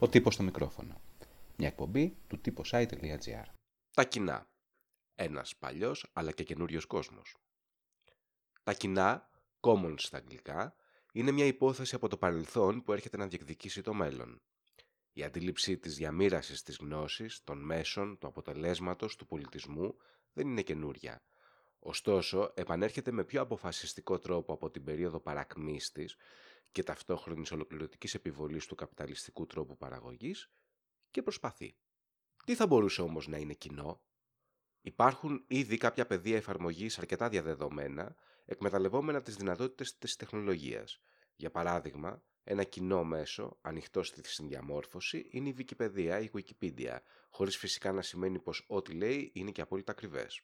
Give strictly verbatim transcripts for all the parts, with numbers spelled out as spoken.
Ο τύπος στο μικρόφωνο. Μια εκπομπή του τύπου site.gr. Τα κοινά. Ένας παλιός αλλά και καινούριος κόσμος. Τα κοινά, commons στα αγγλικά, είναι μια υπόθεση από το παρελθόν που έρχεται να διεκδικήσει το μέλλον. Η αντίληψη της διαμήρασης της γνώσης, των μέσων, του αποτελέσματος, του πολιτισμού δεν είναι καινούρια. Ωστόσο, επανέρχεται με πιο αποφασιστικό τρόπο από την περίοδο παρακμής της και ταυτόχρονης ολοκληρωτικής επιβολής του καπιταλιστικού τρόπου παραγωγής και προσπαθεί. Τι θα μπορούσε όμως να είναι κοινό? Υπάρχουν ήδη κάποια πεδία εφαρμογής αρκετά διαδεδομένα, εκμεταλλευόμενα τις δυνατότητες της τεχνολογίας. Για παράδειγμα, ένα κοινό μέσο, ανοιχτό στη συνδιαμόρφωση, είναι η Wikipedia ή η Wikipedia, χωρίς φυσικά να σημαίνει πως ό,τι λέει είναι και απόλυτα ακριβές.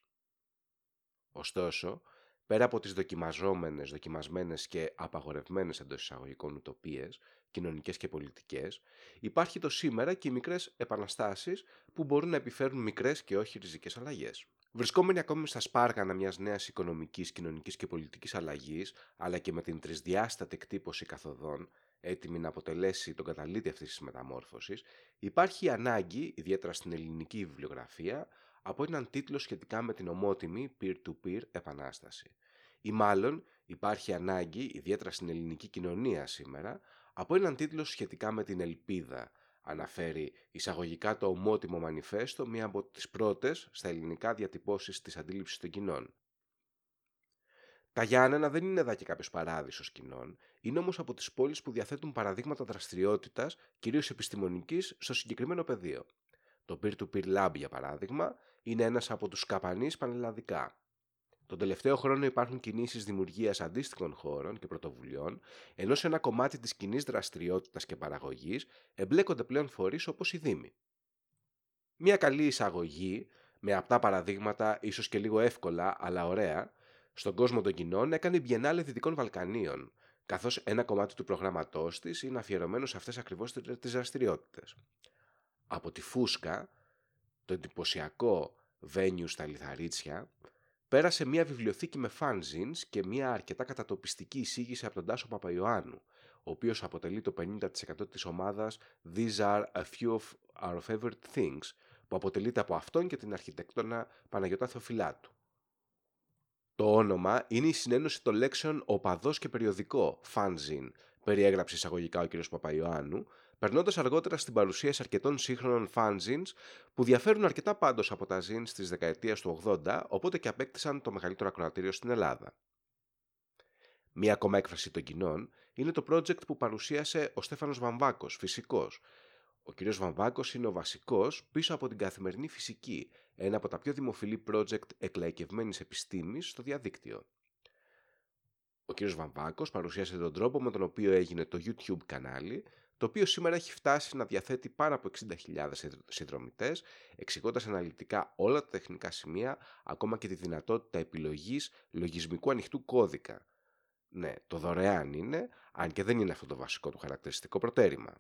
Ωστόσο, πέρα από τις δοκιμαζόμενες, δοκιμασμένες και απαγορευμένες εντός εισαγωγικών ουτοπίες, κοινωνικές και πολιτικές, υπάρχει το σήμερα και οι μικρές επαναστάσεις που μπορούν να επιφέρουν μικρές και όχι ριζικές αλλαγές. Βρισκόμενοι ακόμη στα σπάργανα μιας νέας οικονομικής, κοινωνικής και πολιτικής αλλαγής, αλλά και με την τρισδιάστατη εκτύπωση καθοδών, έτοιμη να αποτελέσει τον καταλήτη αυτής της μεταμόρφωσης, υπάρχει η ανάγκη, ιδιαίτερα στην ελληνική βιβλιογραφία, από έναν τίτλο σχετικά με την ομότιμη peer-to-peer επανάσταση. Ή μάλλον υπάρχει ανάγκη, ιδιαίτερα στην ελληνική κοινωνία σήμερα, από έναν τίτλο σχετικά με την ελπίδα, αναφέρει εισαγωγικά το ομότιμο μανιφέστο, μία από τις πρώτες στα ελληνικά διατυπώσεις της αντίληψης των κοινών. Τα Γιάννενα δεν είναι εδώ και κάποιος παράδεισος κοινών, είναι όμως από τις πόλεις που διαθέτουν παραδείγματα δραστηριότητας, κυρίως επιστημονικής, στο συγκεκριμένο πεδίο. Το Peer-to-Peer Lab, για παράδειγμα, είναι ένας από τους καπανείς πανελλαδικά. Τον τελευταίο χρόνο υπάρχουν κινήσεις δημιουργίας αντίστοιχων χώρων και πρωτοβουλειών, ενώ σε ένα κομμάτι της κοινής δραστηριότητας και παραγωγής εμπλέκονται πλέον φορείς όπως οι Δήμοι. Μια καλή εισαγωγή, με απτά παραδείγματα, ίσως και λίγο εύκολα, αλλά ωραία, στον κόσμο των κοινών έκανε η Biennale Δυτικών Βαλκανίων, καθώς ένα κομμάτι του προγραμματός της είναι αφιερωμένο σε αυτές ακριβώς τις δραστηριότητες. Από τη φούσκα, το εντυπωσιακό venue στα Λιθαρίτσια, πέρασε μια βιβλιοθήκη με fanzines και μια αρκετά κατατοπιστική εισήγηση από τον Τάσο Παπαϊωάννου, ο οποίος αποτελεί το πενήντα τοις εκατό της ομάδας These are a few of our favorite things, που αποτελείται από αυτόν και την αρχιτεκτόνα Παναγιώτα Θεοφυλάτου. Το όνομα είναι η συνένωση των λέξεων «οπαδός» και «περιοδικό» fanzine, περιέγραψε εισαγωγικά ο κ. Παπαϊωάννου, περνώντας αργότερα στην παρουσίαση αρκετών σύγχρονων fanzines που διαφέρουν αρκετά πάντως από τα zines της δεκαετίας του ογδόντα, οπότε και απέκτησαν το μεγαλύτερο ακροατήριο στην Ελλάδα. Μία ακόμα έκφραση των κοινών είναι το project που παρουσίασε ο Στέφανος Βαμβάκος, φυσικός. Ο κ. Βαμβάκος είναι ο βασικός πίσω από την Καθημερινή Φυσική, ένα από τα πιο δημοφιλή project εκλαϊκευμένης επιστήμης στο διαδίκτυο. Ο κ. Βαμβάκος παρουσίασε τον τρόπο με τον οποίο έγινε το YouTube κανάλι, το οποίο σήμερα έχει φτάσει να διαθέτει πάνω από εξήντα χιλιάδες συνδρομητές, εξηγώντας αναλυτικά όλα τα τεχνικά σημεία, ακόμα και τη δυνατότητα επιλογής λογισμικού ανοιχτού κώδικα. Ναι, το δωρεάν είναι, αν και δεν είναι αυτό το βασικό του χαρακτηριστικό προτέρημα.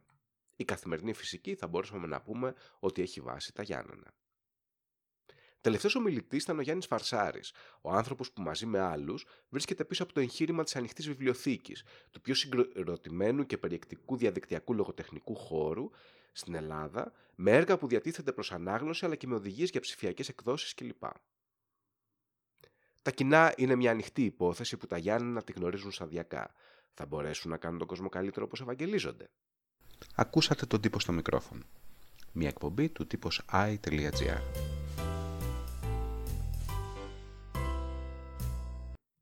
Η Καθημερινή Φυσική θα μπορούσαμε να πούμε ότι έχει βάση τα Γιάννενα. Τελευταίος ομιλητής ήταν ο Γιάννης Φαρσάρης, ο άνθρωπος που μαζί με άλλους βρίσκεται πίσω από το εγχείρημα της Ανοιχτής Βιβλιοθήκης, του πιο συγκροτημένου και περιεκτικού διαδικτυακού λογοτεχνικού χώρου στην Ελλάδα, με έργα που διατίθενται προς ανάγνωση αλλά και με οδηγίες για ψηφιακές εκδόσεις κλπ. Τα κοινά είναι μια ανοιχτή υπόθεση που τα Γιάννενα τη γνωρίζουν σταδιακά. Θα μπορέσουν να κάνουν τον κόσμο καλύτερο όπως ευαγγελίζονται. Ακούσατε τον τύπο στο μικρόφωνο. Μια εκπομπή του τύπου i.gr.